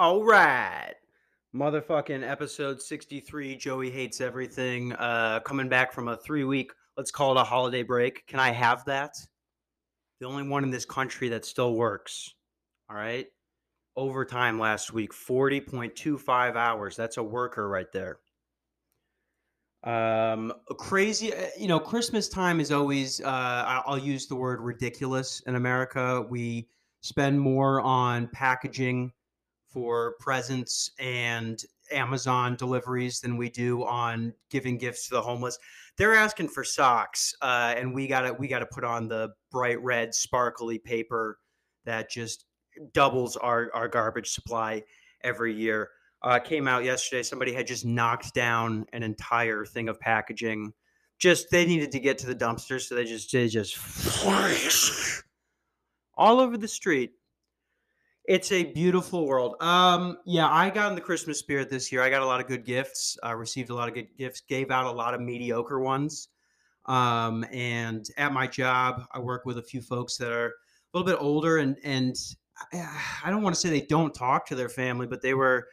All right. Motherfucking episode 63, Joey Hates Everything, coming back from a 3-week, let's call it a holiday break. Can I have that? The only one in this country that still works. All right. Overtime last week, 40.25 hours. That's a worker right there. Crazy. You know, Christmas time is always, I'll use the word ridiculous in America. We spend more on packaging for presents and Amazon deliveries than we do on giving gifts to the homeless. They're asking for socks, and we gotta put on the bright red sparkly paper that just doubles our garbage supply every year. Came out yesterday. Somebody had just knocked down an entire thing of packaging. Just they needed to get to the dumpster, so they just all over the street. It's a beautiful world. Yeah, I got in the Christmas spirit this year. I got a lot of good gifts, received a lot of good gifts, gave out a lot of mediocre ones. And at my job, I work with a few folks that are a little bit older, and I don't want to say they don't talk to their family, but they were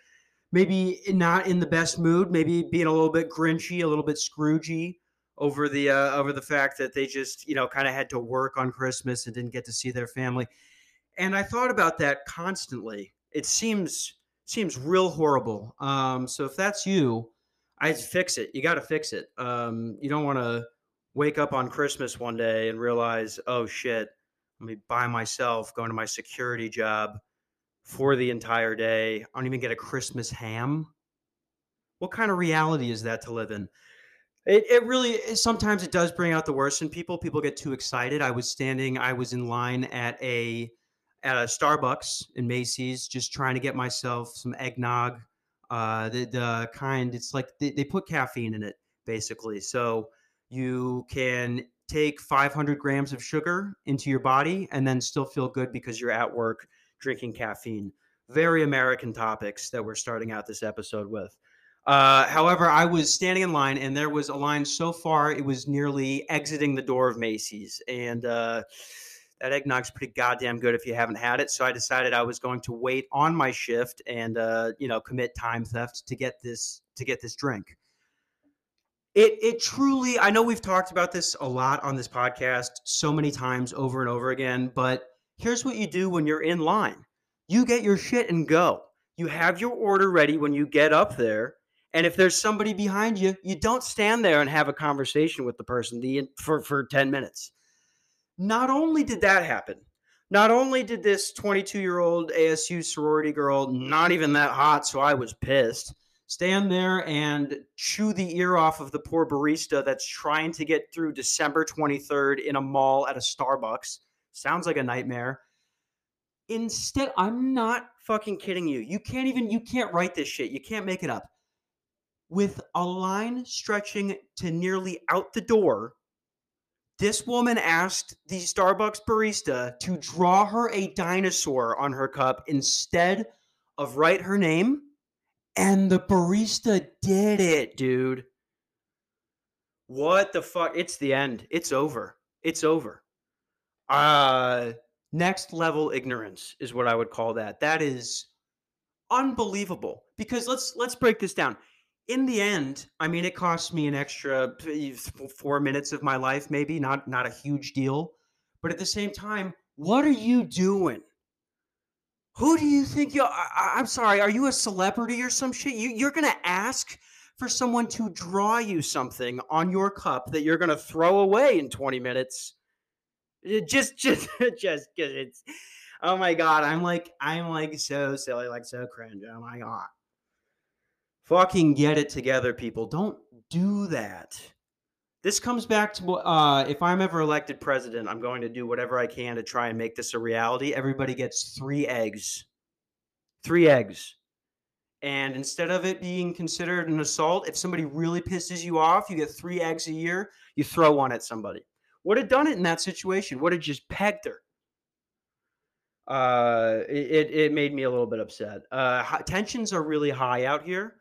maybe not in the best mood, maybe being a little bit grinchy, a little bit scroogey over the fact that they just, you know, kind of had to work on Christmas and didn't get to see their family. And I thought about that constantly. It seems real horrible. So if that's you, I'd fix it. You got to fix it. You don't want to wake up on Christmas one day and realize, oh shit, I'm gonna be by myself going to my security job for the entire day. I don't even get a Christmas ham. What kind of reality is that to live in? It really, sometimes it does bring out the worst in people. People get too excited. I was in line at a Starbucks in Macy's, just trying to get myself some eggnog, the kind, it's like they put caffeine in it, basically. So you can take 500 grams of sugar into your body and then still feel good because you're at work drinking caffeine. Very American topics that we're starting out this episode with. However, I was standing in line, and there was a line so far, it was nearly exiting the door of Macy's. And that eggnog's pretty goddamn good if you haven't had it. So I decided I was going to wait on my shift and, commit time theft to get this drink. It truly, I know we've talked about this a lot on this podcast so many times over and over again, but here's what you do when you're in line. You get your shit and go. You have your order ready when you get up there. And if there's somebody behind you, you don't stand there and have a conversation with the person for 10 minutes. Not only did that happen, not only did this 22-year-old ASU sorority girl, not even that hot, so I was pissed, stand there and chew the ear off of the poor barista that's trying to get through December 23rd in a mall at a Starbucks. Sounds like a nightmare. Instead, I'm not fucking kidding you. You can't write this shit. You can't make it up. With a line stretching to nearly out the door, this woman asked the Starbucks barista to draw her a dinosaur on her cup instead of write her name, and the barista did it, dude. What the fuck? It's the end. It's over. It's over. Next level ignorance is what I would call that. That is unbelievable. Because let's break this down. In the end, I mean, it cost me an extra 4 minutes of my life, maybe, not a huge deal. But at the same time, what are you doing? Who do you think I'm sorry, are you a celebrity or some shit? You're going to ask for someone to draw you something on your cup that you're going to throw away in 20 minutes. Just it's, oh my God, I'm like so silly, like so cringe, oh my God. Fucking get it together, people. Don't do that. This comes back to if I'm ever elected president, I'm going to do whatever I can to try and make this a reality. Everybody gets 3 eggs. 3 eggs. And instead of it being considered an assault, if somebody really pisses you off, you get 3 eggs a year, you throw one at somebody. Would have done it in that situation. Would have just pegged her. It made me a little bit upset. Tensions are really high out here.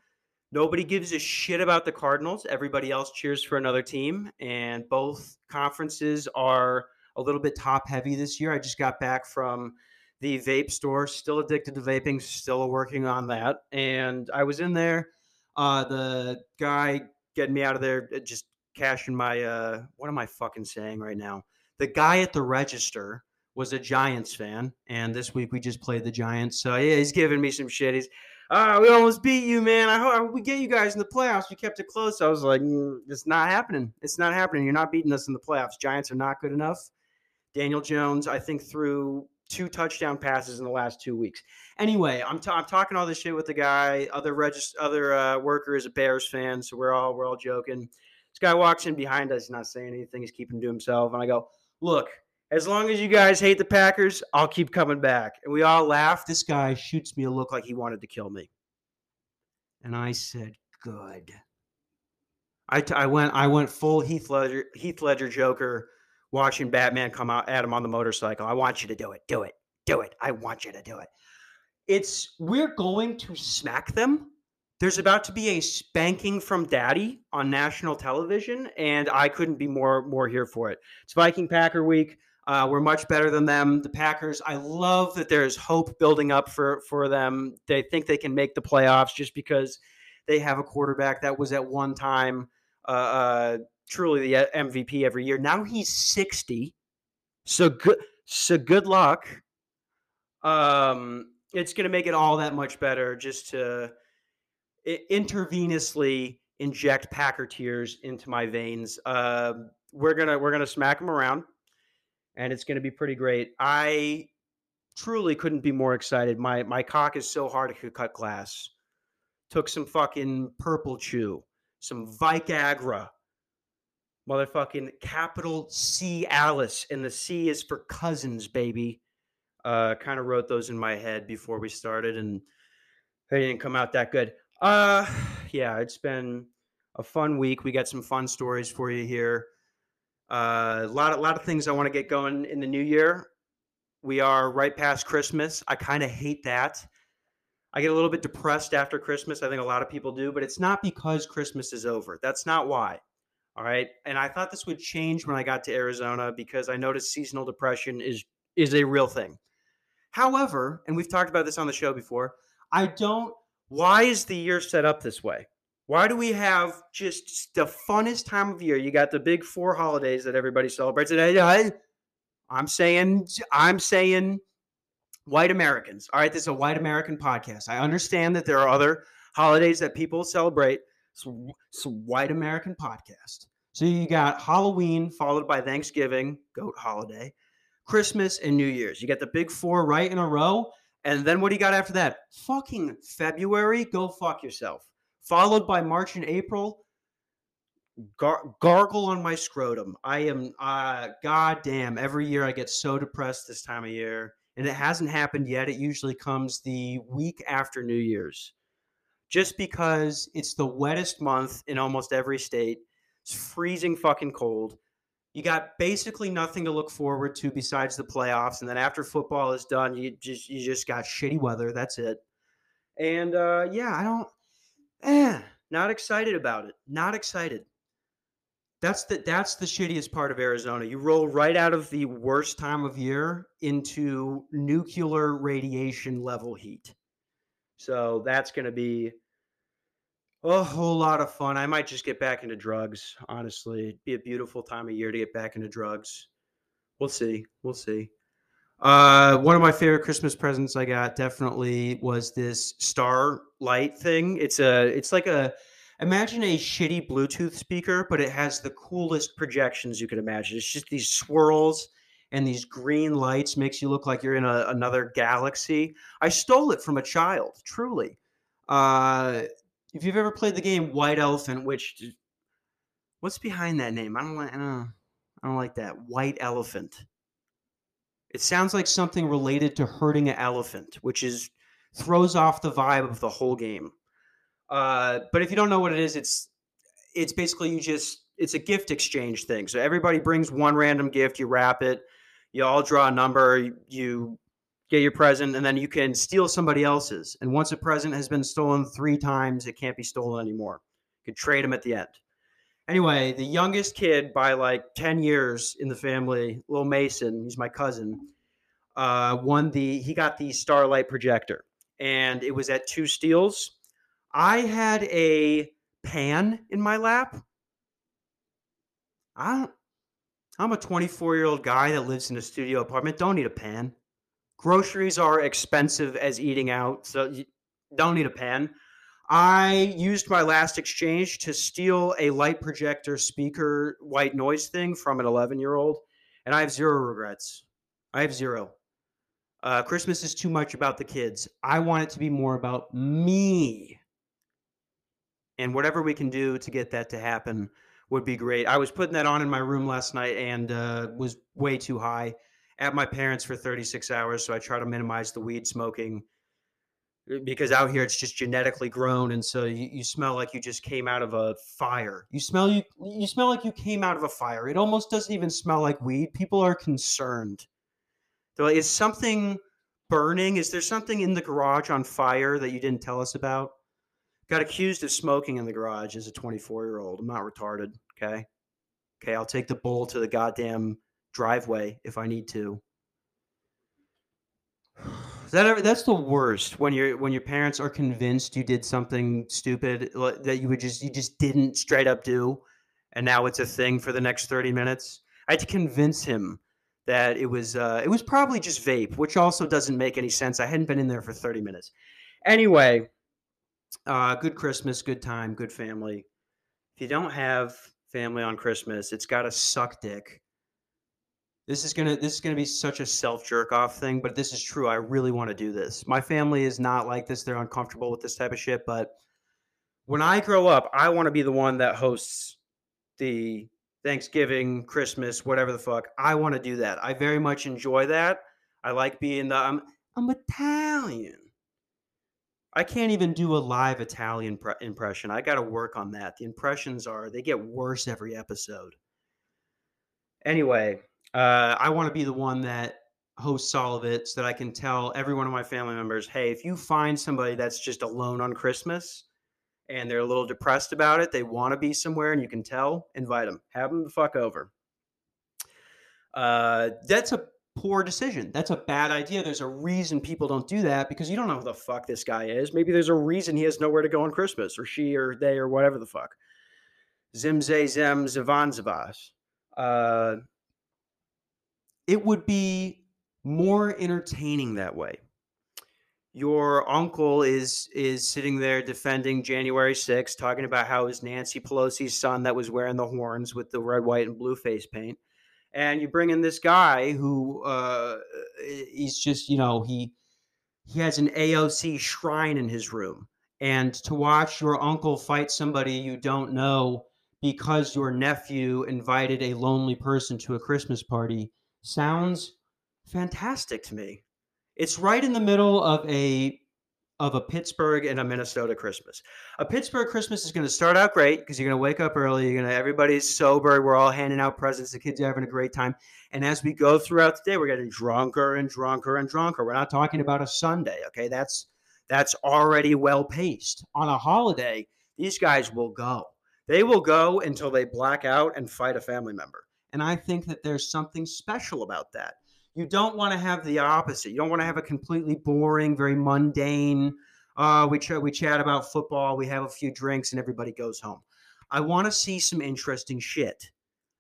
Nobody gives a shit about the Cardinals. Everybody else cheers for another team. And both conferences are a little bit top heavy this year. I just got back from the vape store, still addicted to vaping, still working on that. And I was in there. The guy getting me out of there, just cashing my what am I fucking saying right now? The guy at the register was a Giants fan, and this week we just played the Giants. So, yeah, he's giving me some shit. He's, we almost beat you, man. I hope we get you guys in the playoffs. We kept it close. I was like, it's not happening. It's not happening. You're not beating us in the playoffs. Giants are not good enough. Daniel Jones, I think, threw 2 touchdown passes in the last 2 weeks. Anyway, I'm talking all this shit with the guy. Other worker is a Bears fan, so we're all joking. This guy walks in behind us. He's not saying anything. He's keeping to himself. And I go, look, as long as you guys hate the Packers, I'll keep coming back. And we all laugh. This guy shoots me a look like he wanted to kill me. And I said, good. I went full Heath Ledger Joker, watching Batman come out at him on the motorcycle. I want you to do it. Do it. Do it. I want you to do it. We're going to smack them. There's about to be a spanking from daddy on national television, and I couldn't be more here for it. It's Viking Packer week. We're much better than them. The Packers, I love that there's hope building up for them. They think they can make the playoffs just because they have a quarterback that was at one time truly the MVP every year. Now he's 60. So good luck. It's going to make it all that much better just to intravenously inject Packer tears into my veins. We're going to smack them around, and it's going to be pretty great. I truly couldn't be more excited. My cock is so hard it could cut glass. Took some fucking Purple Chew, some Viagra, motherfucking capital C Alice, and the C is for Cousins, baby. Kind of wrote those in my head before we started, and they didn't come out that good. Yeah, it's been a fun week. We got some fun stories for you here. A lot of things I want to get going in the new year. We are right past Christmas. I kind of hate that. I get a little bit depressed after Christmas. I think a lot of people do, but it's not because Christmas is over. That's not why. All right. And I thought this would change when I got to Arizona because I noticed seasonal depression is a real thing. However, and we've talked about this on the show before, why is the year set up this way? Why do we have just the funnest time of year? You got the big 4 holidays that everybody celebrates. I'm saying white Americans. All right. This is a white American podcast. I understand that there are other holidays that people celebrate. It's a white American podcast. So you got Halloween followed by Thanksgiving, goat holiday, Christmas, and New Year's. You got the big 4 right in a row. And then what do you got after that? Fucking February, go fuck yourself. Followed by March and April, gargle on my scrotum. I am, goddamn, every year I get so depressed this time of year. And it hasn't happened yet. It usually comes the week after New Year's. Just because it's the wettest month in almost every state. It's freezing fucking cold. You got basically nothing to look forward to besides the playoffs. And then after football is done, you just got shitty weather. That's it. And, not excited about it. Not excited. That's the shittiest part of Arizona. You roll right out of the worst time of year into nuclear radiation level heat. So that's going to be a whole lot of fun. I might just get back into drugs, honestly. It'd be a beautiful time of year to get back into drugs. We'll see. One of my favorite Christmas presents I got definitely was this Starlight thing. Imagine a shitty Bluetooth speaker, but it has the coolest projections you can imagine. It's just these swirls and these green lights. Makes you look like you're in another galaxy. I stole it from a child, truly. If you've ever played the game White Elephant, which what's behind that name? I don't like that. White Elephant. It sounds like something related to herding an elephant, which throws off the vibe of the whole game. But if you don't know what it is, it's basically it's a gift exchange thing. So everybody brings one random gift, you wrap it, you all draw a number, you get your present, and then you can steal somebody else's. And once a present has been stolen 3 times, it can't be stolen anymore. You can trade them at the end. Anyway, the youngest kid by like 10 years in the family, little Mason, he's my cousin, he got the Starlight projector, and it was at 2 steals. I had a pan in my lap. I'm a 24-year-old guy that lives in a studio apartment. Don't need a pan. Groceries are expensive as eating out, so you don't need a pan. I used my last exchange to steal a light projector speaker white noise thing from an 11-year-old, and I have zero regrets. I have zero. Christmas is too much about the kids. I want it to be more about me. And whatever we can do to get that to happen would be great. I was putting that on in my room last night and was way too high at my parents for 36 hours, so I try to minimize the weed smoking, because out here it's just genetically grown, and so you smell like you just came out of a fire. You smell like you came out of a fire. It almost doesn't even smell like weed. People are concerned. They're like, is something burning? Is there something in the garage on fire that you didn't tell us about? Got accused of smoking in the garage as a 24-year-old. I'm not retarded, okay? Okay, I'll take the bull to the goddamn driveway if I need to. That's the worst, when your parents are convinced you did something stupid that you just didn't straight up do, and now it's a thing for the next 30 minutes. I had to convince him that it was probably just vape, which also doesn't make any sense. I hadn't been in there for 30 minutes. Anyway, good Christmas, good time, good family. If you don't have family on Christmas, it's got to suck dick. This is gonna be such a self-jerk-off thing, but this is true. I really want to do this. My family is not like this. They're uncomfortable with this type of shit, but when I grow up, I want to be the one that hosts the Thanksgiving, Christmas, whatever the fuck. I want to do that. I very much enjoy that. I like being I'm Italian. I can't even do a live Italian impression. I got to work on that. The impressions they get worse every episode. Anyway. I want to be the one that hosts all of it so that I can tell every one of my family members, hey, if you find somebody that's just alone on Christmas and they're a little depressed about it, they want to be somewhere and you can tell, invite them. Have them the fuck over. That's a poor decision. That's a bad idea. There's a reason people don't do that, because you don't know who the fuck this guy is. Maybe there's a reason he has nowhere to go on Christmas, or she or they or whatever the fuck. Zim, zay, zem, zivan, zivas. It would be more entertaining that way. Your uncle is sitting there defending January 6th, talking about how it was Nancy Pelosi's son that was wearing the horns with the red, white, and blue face paint. And you bring in this guy who he's just, he has an AOC shrine in his room. And to watch your uncle fight somebody you don't know because your nephew invited a lonely person to a Christmas party sounds fantastic to me. It's right in the middle of a Pittsburgh and a Minnesota Christmas. A Pittsburgh Christmas is going to start out great because you're going to wake up early. Everybody's sober. We're all handing out presents. The kids are having a great time. And as we go throughout the day, we're getting drunker and drunker and drunker. We're not talking about a Sunday, okay? That's already well paced. On a holiday, these guys will go. They will go until they black out and fight a family member. And I think that there's something special about that. You don't want to have the opposite. You don't want to have a completely boring, very mundane, we chat about football, we have a few drinks, and everybody goes home. I want to see some interesting shit,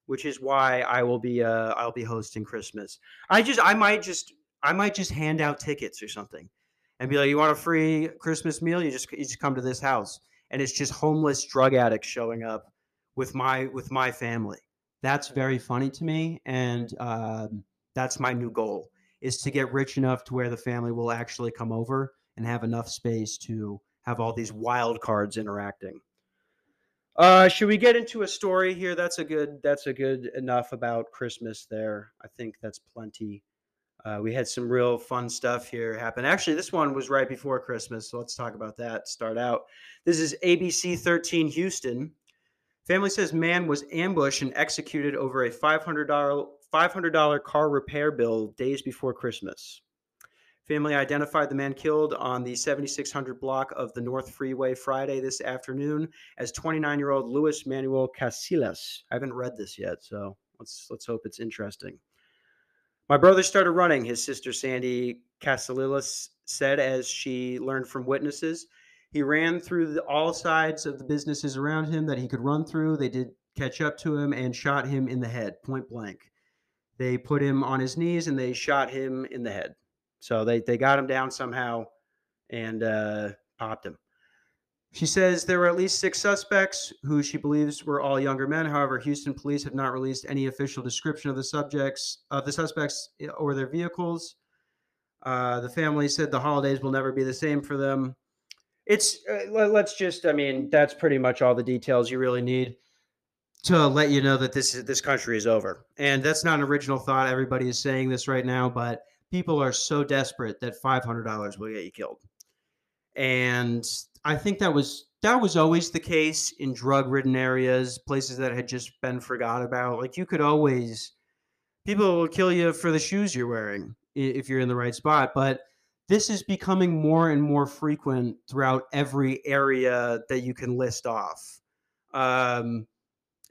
which is why I will be I'll be hosting Christmas. I might just hand out tickets or something and be like, you want a free Christmas meal? You just come to this house. And it's just homeless drug addicts showing up with my family. That's very funny to me, and that's my new goal, is to get rich enough to where the family will actually come over and have enough space to have all these wild cards interacting. Should we get into a story here? That's a good enough about Christmas there. I think that's plenty. We had some real fun stuff here happen. Actually, this one was right before Christmas, so let's talk about that. Start out. This is ABC 13 Houston. Family says man was ambushed and executed over a $500 car repair bill days before Christmas. Family identified the man killed on the 7600 block of the North Freeway Friday this afternoon as 29-year-old Luis Manuel Casillas. I haven't read this yet, so let's hope it's interesting. My brother started running, his sister Sandy Casalilis said as she learned from witnesses. He ran through all sides of the businesses around him that he could run through. They did catch up to him and shot him in the head, point blank. They put him on his knees and they shot him in the head. So they got him down somehow and popped him. She says there were at least 6 suspects who she believes were all younger men. However, Houston police have not released any official description of the suspects or their vehicles. The family said the holidays will never be the same for them. It's let's just, I mean, that's pretty much all the details you really need to let you know that this country is over. And that's not an original thought. Everybody is saying this right now, but people are so desperate that $500 will get you killed. And I think that was always the case in drug-ridden areas, places that had just been forgot about. Like you could always, people will kill you for the shoes you're wearing if you're in the right spot. But this is becoming more and more frequent throughout every area that you can list off.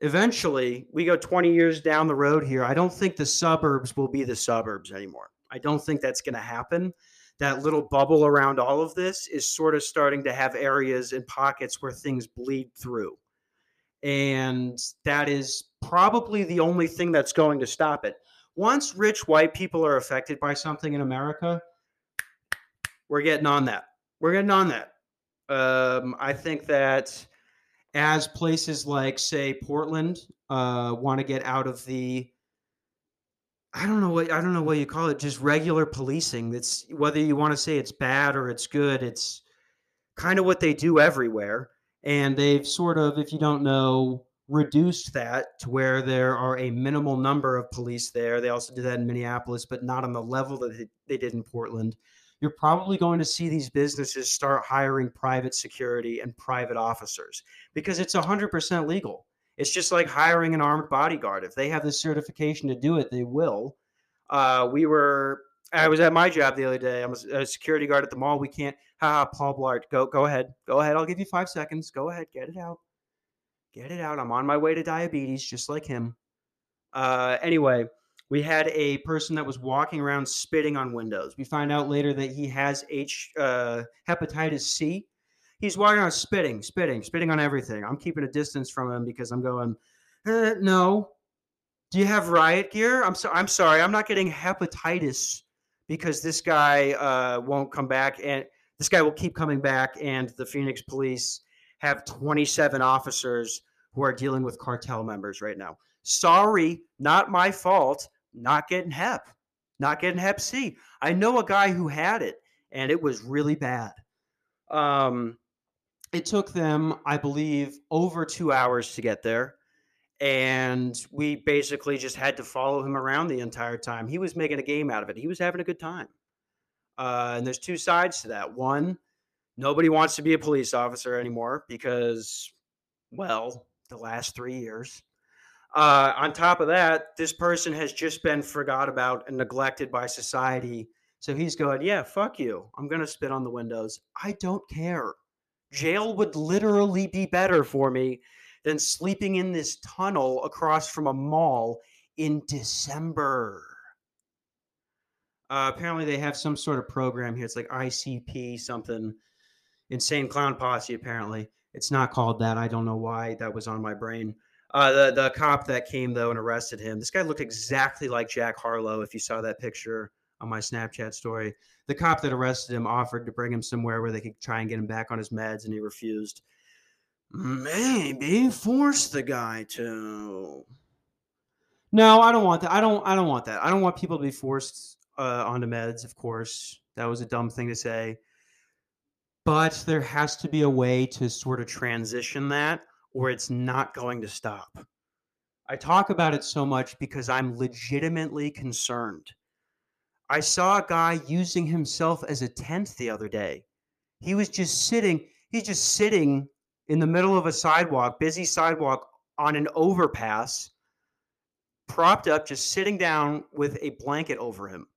Eventually, we go 20 years down the road here. I don't think the suburbs will be the suburbs anymore. I don't think that's going to happen. That little bubble around all of this is sort of starting to have areas and pockets where things bleed through. And that is probably the only thing that's going to stop it. Once rich white people are affected by something in America, we're getting on that. We're getting on that. I think that as places like, say, Portland want to get out of the I don't know what you call it, just regular policing. That's whether you want to say it's bad or it's good, it's kind of what they do everywhere. And they've sort of, if you don't know, reduced that to where there are a minimal number of police there. They also did that in Minneapolis, but not on the level that they did in Portland. You're probably going to see these businesses start hiring private security and private officers because it's 100% legal. It's just like hiring an armed bodyguard. If they have the certification to do it, they will. I was at my job the other day. I was a security guard at the mall. We can't. Paul Blart, go ahead. Go ahead. I'll give you 5 seconds. Go ahead. Get it out. Get it out. I'm on my way to diabetes, just like him. Anyway, we had a person that was walking around spitting on windows. We find out later that he has hepatitis C. He's walking around spitting on everything. I'm keeping a distance from him because I'm going, no. Do you have riot gear? I'm sorry. I'm not getting hepatitis because this guy won't come back. And this guy will keep coming back. And the Phoenix police have 27 officers who are dealing with cartel members right now. Sorry, not my fault. Not getting hep C. I know a guy who had it, and it was really bad. It took them, I believe, over 2 hours to get there. And we basically just had to follow him around the entire time. He was making a game out of it. He was having a good time. And there's 2 sides to that. One, nobody wants to be a police officer anymore because, well, the last 3 years. On top of that, this person has just been forgot about and neglected by society. So he's going, yeah, fuck you. I'm going to spit on the windows. I don't care. Jail would literally be better for me than sleeping in this tunnel across from a mall in December. Apparently they have some sort of program here. It's like ICP something. Insane Clown Posse, apparently. It's not called that. I don't know why that was on my brain. The cop that came, though, and arrested him. This guy looked exactly like Jack Harlow, if you saw that picture on my Snapchat story. The cop that arrested him offered to bring him somewhere where they could try and get him back on his meds, and he refused. Maybe force the guy to. No, I don't want that. I don't want that. I don't want people to be forced onto meds, of course. That was a dumb thing to say. But there has to be a way to sort of transition that, or it's not going to stop. I talk about it so much because I'm legitimately concerned. I saw a guy using himself as a tent the other day. He was just sitting. He's just sitting in the middle of a sidewalk, busy sidewalk on an overpass, propped up, just sitting down with a blanket over him.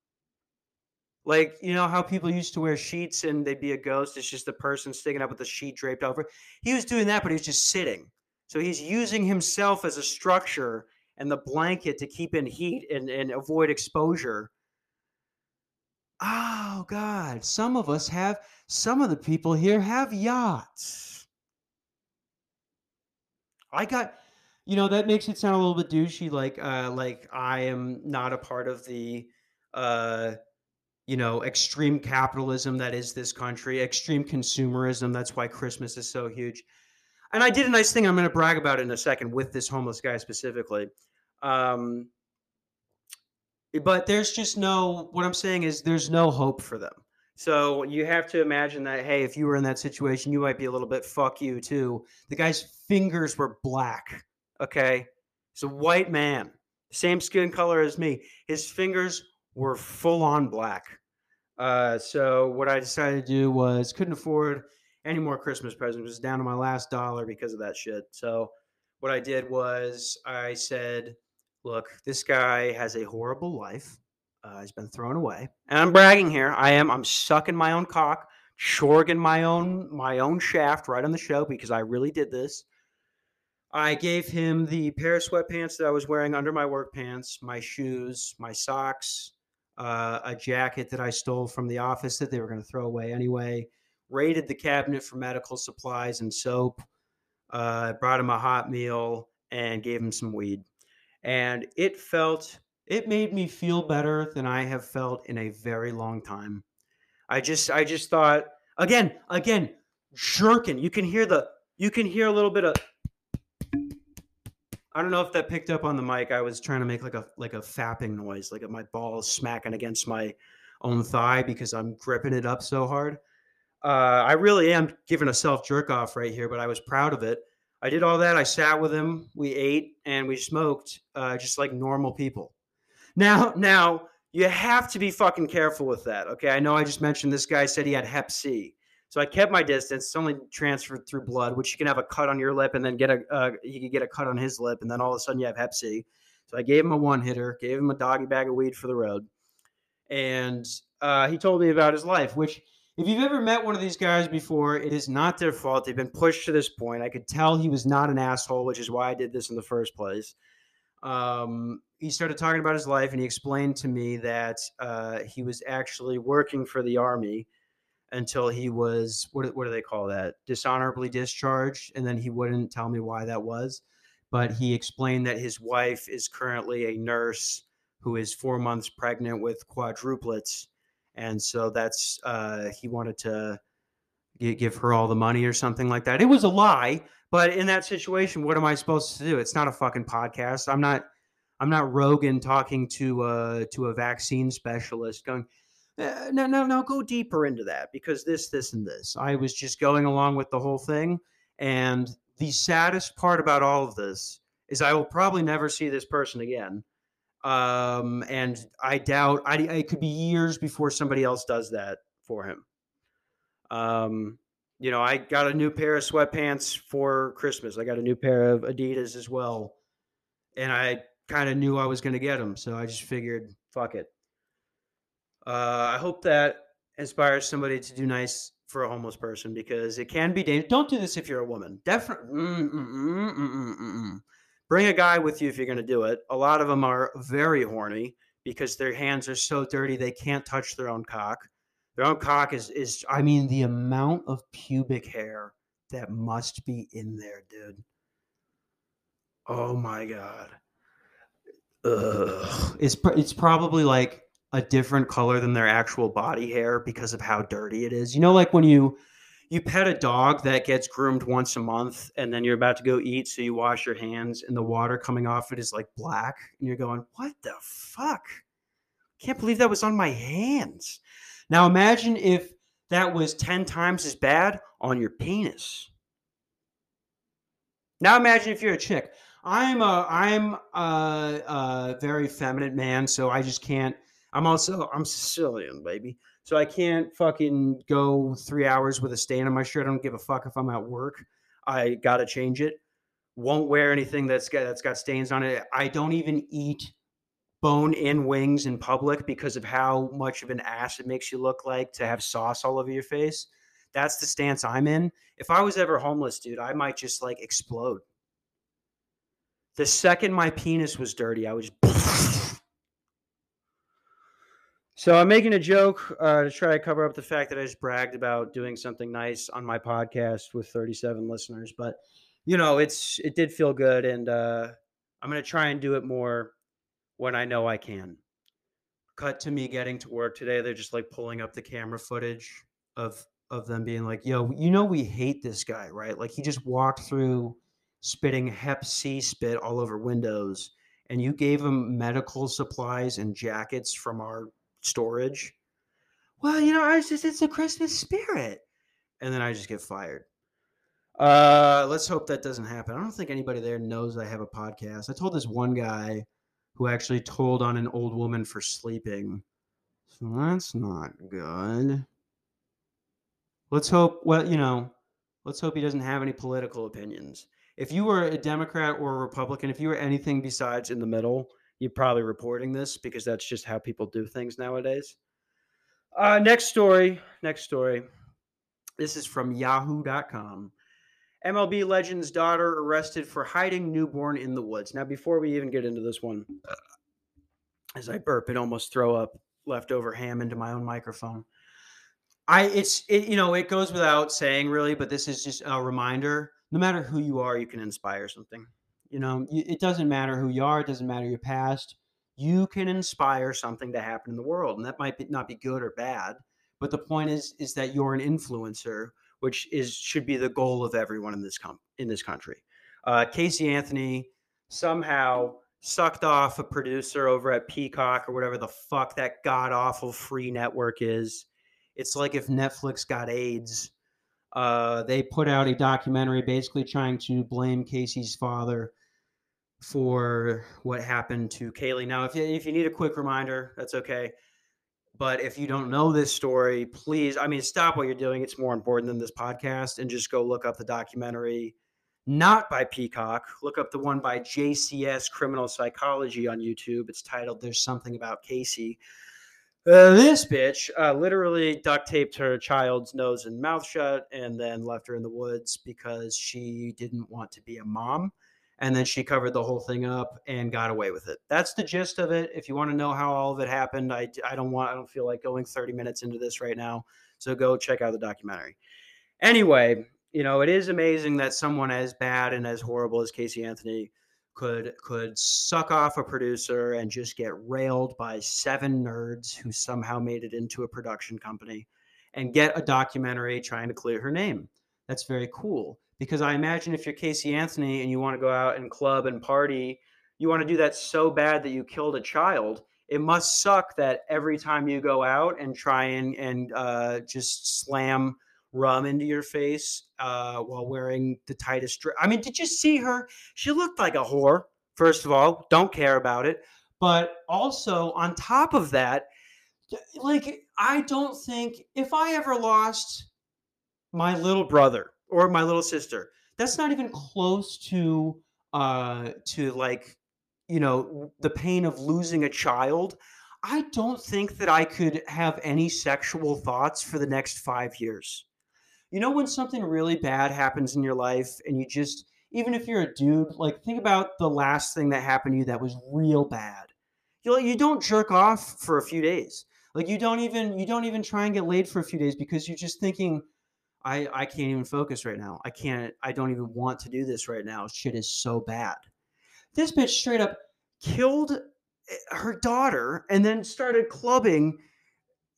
Like, you know how people used to wear sheets and they'd be a ghost. It's just the person sticking up with the sheet draped over. He was doing that, but he was just sitting. So he's using himself as a structure and the blanket to keep in heat and avoid exposure. Oh, God, some of us have, some of the people here have yachts. I got, you know, that makes it sound a little bit douchey, like I am not a part of the, you know, extreme capitalism that is this country, extreme consumerism. That's why Christmas is so huge. And I did a nice thing I'm going to brag about in a second with this homeless guy specifically. But there's just no, what I'm saying is there's no hope for them. So you have to imagine that, hey, if you were in that situation, you might be a little bit fuck you too. The guy's fingers were black, okay? He's a white man, same skin color as me. His fingers were full on black. So what I decided to do was couldn't afford any more Christmas presents. It was down to my last dollar because of that shit. So what I did was I said, look, this guy has a horrible life. He's been thrown away. And I'm bragging here. I'm sucking my own cock, shorging my own shaft right on the show because I really did this. I gave him the pair of sweatpants that I was wearing under my work pants, my shoes, my socks, a jacket that I stole from the office that they were going to throw away anyway, raided the cabinet for medical supplies and soap, brought him a hot meal, and gave him some weed. And it made me feel better than I have felt in a very long time. I just thought, again, jerking. You can hear a little bit of, I don't know if that picked up on the mic. I was trying to make like a fapping noise, like my balls smacking against my own thigh because I'm gripping it up so hard. I really am giving a self jerk off right here, but I was proud of it. I did all that. I sat with him. We ate and we smoked, just like normal people. Now you have to be fucking careful with that. Okay. I know I just mentioned this guy said he had Hep C. So I kept my distance. It's only transferred through blood, which you can have a cut on your lip and then you can get a cut on his lip. And then all of a sudden you have Hep C. So I gave him a one hitter, gave him a doggy bag of weed for the road. And, he told me about his life, which, if you've ever met one of these guys before, it is not their fault. They've been pushed to this point. I could tell he was not an asshole, which is why I did this in the first place. He started talking about his life, and he explained to me that he was actually working for the Army until he was, what do they call that, dishonorably discharged, and then he wouldn't tell me why that was. But he explained that his wife is currently a nurse who is 4 months pregnant with quadruplets. And so that's, he wanted to give her all the money or something like that. It was a lie, but in that situation, what am I supposed to do? It's not a fucking podcast. I'm not Rogan talking to a vaccine specialist going, no, go deeper into that because this, and this. I was just going along with the whole thing. And the saddest part about all of this is I will probably never see this person again. And I doubt it could be years before somebody else does that for him. You know, I got a new pair of sweatpants for Christmas. I got a new pair of Adidas as well. And I kind of knew I was going to get them. So I just figured, fuck it. I hope that inspires somebody to do nice for a homeless person because it can be dangerous. Don't do this if you're a woman. Definitely. Bring a guy with you if you're going to do it. A lot of them are very horny because their hands are so dirty they can't touch their own cock. Their own cock is I mean, the amount of pubic hair that must be in there, dude. Oh, my God. Ugh. It's probably like a different color than their actual body hair because of how dirty it is. You know, like when you pet a dog that gets groomed once a month and then you're about to go eat. So you wash your hands and the water coming off it is like black. And you're going, what the fuck? Can't believe that was on my hands. Now imagine if that was 10 times as bad on your penis. Now imagine if you're a chick. I'm a very feminine man. So I just can't, I'm Sicilian, baby. So I can't fucking go 3 hours with a stain on my shirt. I don't give a fuck if I'm at work. I got to change it. Won't wear anything that's got stains on it. I don't even eat bone-in wings in public because of how much of an ass it makes you look like to have sauce all over your face. That's the stance I'm in. If I was ever homeless, dude, I might just like explode. The second my penis was dirty, I was just... So I'm making a joke to try to cover up the fact that I just bragged about doing something nice on my podcast with 37 listeners. But, you know, it did feel good, and I'm going to try and do it more when I know I can. Cut to me getting to work today. They're just like pulling up the camera footage of them being like, yo, you know, we hate this guy, right? Like, he just walked through spitting Hep C spit all over windows, and you gave him medical supplies and jackets from our storage. Well, you know, it's the Christmas spirit. And then I just get fired. Let's hope that doesn't happen. I don't think anybody there knows I have a podcast. I told this one guy who actually told on an old woman for sleeping. So that's not good. Let's hope, well, you know, let's hope he doesn't have any political opinions. If you were a Democrat or a Republican, if you were anything besides in the middle, you're probably reporting this, because that's just how people do things nowadays. Next story. This is from Yahoo.com. MLB legend's daughter arrested for hiding newborn in the woods. Now, before we even get into this one, as I burp and almost throw up leftover ham into my own microphone, it goes without saying, really, but this is just a reminder. No matter who you are, you can inspire something. You know, it doesn't matter who you are. It doesn't matter your past. You can inspire something to happen in the world, and that might not be good or bad. But the point is that you're an influencer, which should be the goal of everyone in this country. Casey Anthony somehow sucked off a producer over at Peacock or whatever the fuck that god-awful free network is. It's like if Netflix got AIDS. They put out a documentary basically trying to blame Casey's father for what happened to Kaylee. Now, if you need a quick reminder, that's okay. But if you don't know this story, please, I mean, stop what you're doing. It's more important than this podcast, and just go look up the documentary, not by Peacock. Look up the one by JCS Criminal Psychology on YouTube. It's titled There's Something About Casey. This bitch literally duct taped her child's nose and mouth shut, and then left her in the woods because she didn't want to be a mom. And then she covered the whole thing up and got away with it. That's the gist of it. If you want to know how all of it happened, I don't feel like going 30 minutes into this right now. So go check out the documentary. Anyway, you know, it is amazing that someone as bad and as horrible as Casey Anthony could suck off a producer and just get railed by seven nerds who somehow made it into a production company and get a documentary trying to clear her name. That's very cool. Because I imagine if you're Casey Anthony and you want to go out and club and party, you want to do that so bad that you killed a child. It must suck that every time you go out and try and just slam rum into your face while wearing the tightest dress. I mean, did you see her? She looked like a whore, first of all. Don't care about it. But also, on top of that, like, I don't think if I ever lost my little brother or my little sister, that's not even close to like, you know, the pain of losing a child. I don't think that I could have any sexual thoughts for the next 5 years. You know, when something really bad happens in your life and you just, even if you're a dude, like, think about the last thing that happened to you that was real bad. You don't jerk off for a few days. Like, you don't even try and get laid for a few days, because you're just thinking, I can't even focus right now. I don't even want to do this right now. Shit is so bad. This bitch straight up killed her daughter and then started clubbing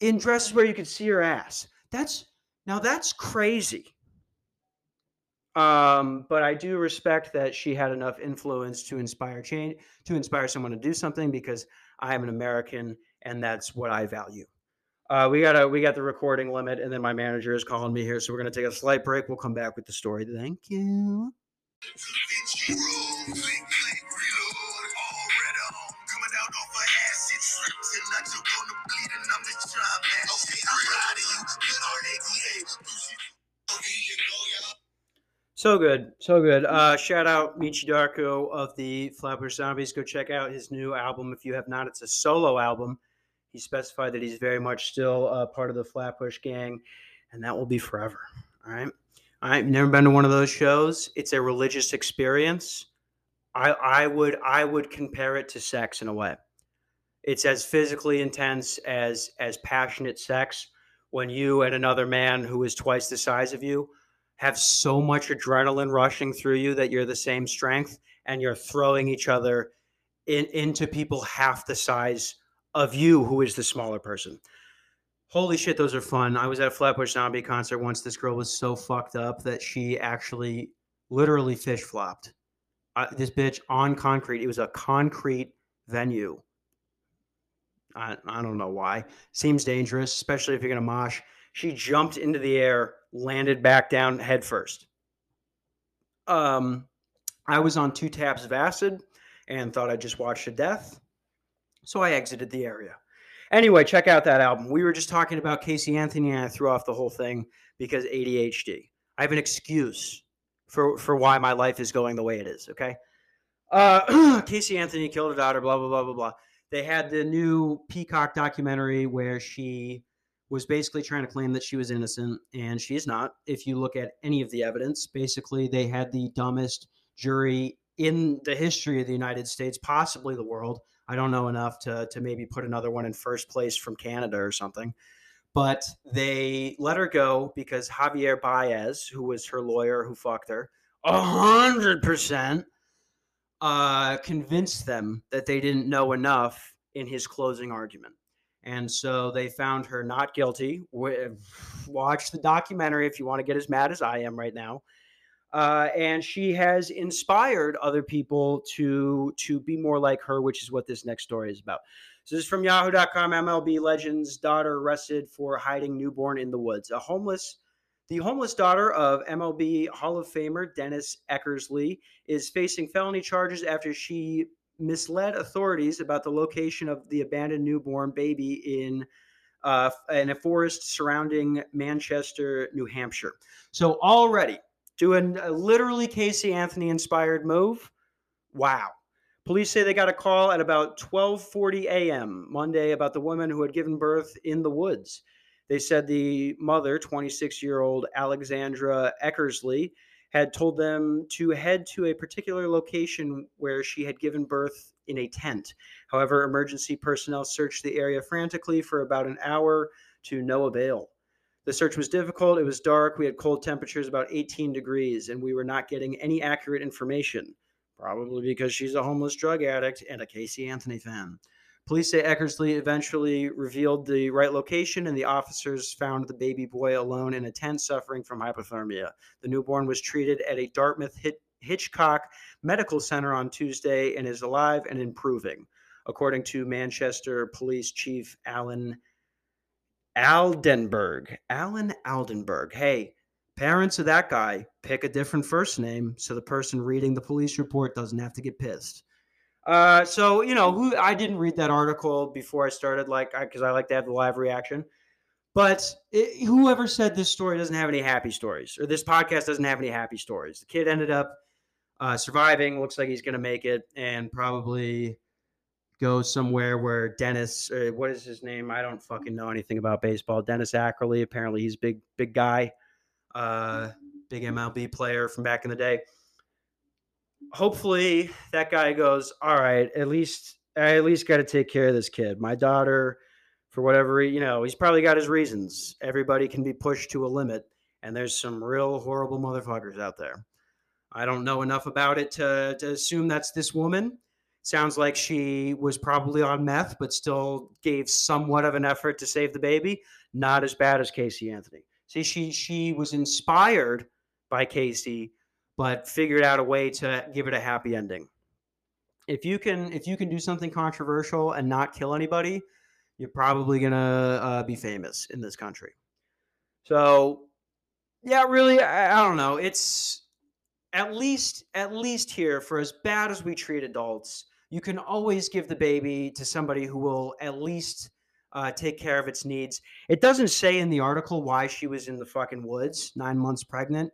in dresses where you could see her ass. That's crazy. But I do respect that she had enough influence to inspire change, to inspire someone to do something, because I am an American and that's what I value. We got the recording limit, and then my manager is calling me here, so we're going to take a slight break. We'll come back with the story. Thank you. So good. Shout out Michi Darko of the Flatbush Zombies. Go check out his new album if you have not. It's a solo album. He specified that he's very much still part of the Flatbush gang, and that will be forever. All right. I've never been to one of those shows. It's a religious experience. I would compare it to sex in a way. It's as physically intense as passionate sex when you and another man who is twice the size of you have so much adrenaline rushing through you that you're the same strength and you're throwing each other into people half the size of you who is the smaller person. Holy shit, those are fun. I was at a Flatbush Zombie concert once. This girl was so fucked up that she actually literally fish flopped. This bitch on concrete. It was a concrete venue. I don't know why. Seems dangerous, especially if you're going to mosh. She jumped into the air, landed back down head first. I was on 2 taps of acid and thought I just watched a death. So I exited the area. Anyway, check out that album. We were just talking about Casey Anthony, and I threw off the whole thing because ADHD. I have an excuse for why my life is going the way it is, okay? Casey Anthony killed her daughter, blah, blah, blah, blah, blah. They had the new Peacock documentary where she was basically trying to claim that she was innocent, and she is not. If you look at any of the evidence, basically they had the dumbest jury in the history of the United States, possibly the world. I don't know enough to maybe put another one in first place from Canada or something. But they let her go because Javier Baez, who was her lawyer who fucked her, 100% convinced them that they didn't know enough in his closing argument. And so they found her not guilty. Watch the documentary if you want to get as mad as I am right now. And she has inspired other people to be more like her, which is what this next story is about. So this is from Yahoo.com. MLB legend's daughter arrested for hiding newborn in the woods. The homeless daughter of MLB Hall of Famer Dennis Eckersley is facing felony charges after she misled authorities about the location of the abandoned newborn baby in a forest surrounding Manchester, New Hampshire. So already doing a literally Casey Anthony-inspired move. Wow. Police say they got a call at about 12:40 a.m. Monday about the woman who had given birth in the woods. They said the mother, 26-year-old Alexandra Eckersley, had told them to head to a particular location where she had given birth in a tent. However, emergency personnel searched the area frantically for about an hour to no avail. The search was difficult. It was dark. We had cold temperatures, about 18 degrees, and we were not getting any accurate information, probably because she's a homeless drug addict and a Casey Anthony fan. Police say Eckersley eventually revealed the right location, and the officers found the baby boy alone in a tent suffering from hypothermia. The newborn was treated at a Dartmouth Hitchcock Medical Center on Tuesday and is alive and improving, according to Manchester Police Chief Alan Aldenberg. Hey, parents of that guy, pick a different first name so the person reading the police report doesn't have to get pissed. So, you know, I didn't read that article before I started, because I like to have the live reaction. But whoever said this story doesn't have any happy stories, or this podcast doesn't have any happy stories. The kid ended up surviving. Looks like he's going to make it and probably go somewhere where Dennis, what is his name? I don't fucking know anything about baseball. Dennis Eckersley, apparently he's a big guy, big MLB player from back in the day. Hopefully that guy goes, all right, I at least got to take care of this kid. My daughter, for whatever, he's probably got his reasons. Everybody can be pushed to a limit, and there's some real horrible motherfuckers out there. I don't know enough about it to assume that's this woman. Sounds like she was probably on meth, but still gave somewhat of an effort to save the baby. Not as bad as Casey Anthony. See, she was inspired by Casey, but figured out a way to give it a happy ending. If you can do something controversial and not kill anybody, you're probably going to be famous in this country. So, yeah, really, I don't know. It's at least here, for as bad as we treat adults, you can always give the baby to somebody who will at least take care of its needs. It doesn't say in the article why she was in the fucking woods, 9 months pregnant.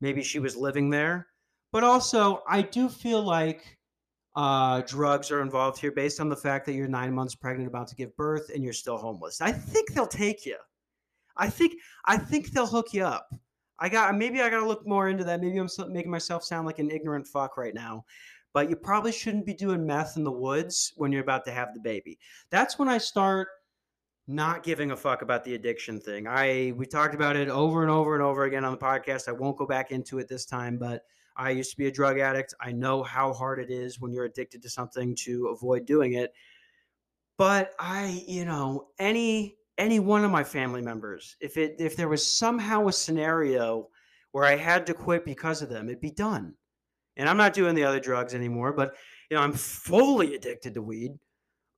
Maybe she was living there. But also, I do feel like drugs are involved here based on the fact that you're 9 months pregnant, about to give birth, and you're still homeless. I think they'll take you. I think they'll hook you up. Maybe I got to look more into that. Maybe I'm making myself sound like an ignorant fuck right now. but you probably shouldn't be doing meth in the woods when you're about to have the baby. That's when I start not giving a fuck about the addiction thing. We talked about it over and over and over again on the podcast. I won't go back into it this time, but I used to be a drug addict. I know how hard it is when you're addicted to something to avoid doing it. But I, you know, any one of my family members, if there was somehow a scenario where I had to quit because of them, it'd be done. And I'm not doing the other drugs anymore, but you know, I'm fully addicted to weed.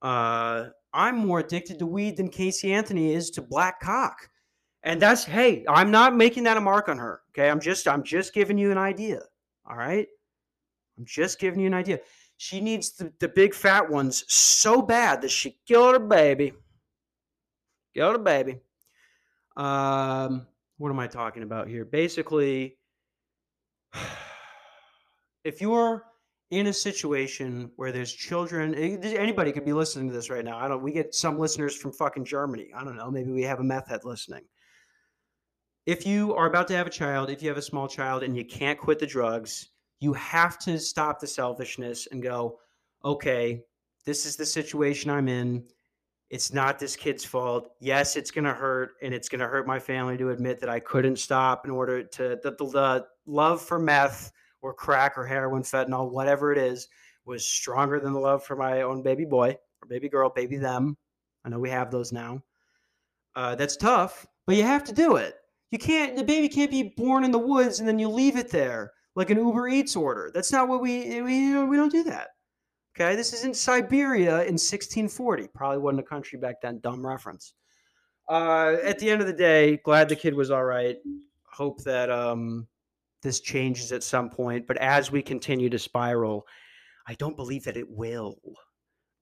I'm more addicted to weed than Casey Anthony is to black cock. And that's, hey, I'm not making that a mark on her. Okay. I'm just giving you an idea. All right. I'm just giving you an idea. She needs the big fat ones so bad that she killed her baby. Killed her baby. What am I talking about here? Basically, if you're in a situation where there's children, anybody could be listening to this right now. We get some listeners from fucking Germany. I don't know. Maybe we have a meth head listening. If you are about to have a child, if you have a small child and you can't quit the drugs, you have to stop the selfishness and go, okay, this is the situation I'm in. It's not this kid's fault. Yes, it's going to hurt, and it's going to hurt my family to admit that I couldn't stop in order to – the love for meth or crack or heroin, fentanyl, whatever it is, was stronger than the love for my own baby boy or baby girl, baby them. I know we have those now. That's tough, but you have to do it. You can't – the baby can't be born in the woods and then you leave it there. Like an Uber Eats order. That's not what we don't do that. Okay, this is in Siberia in 1640. Probably wasn't a country back then. Dumb reference. At the end of the day, glad the kid was all right. Hope that this changes at some point. But as we continue to spiral, I don't believe that it will.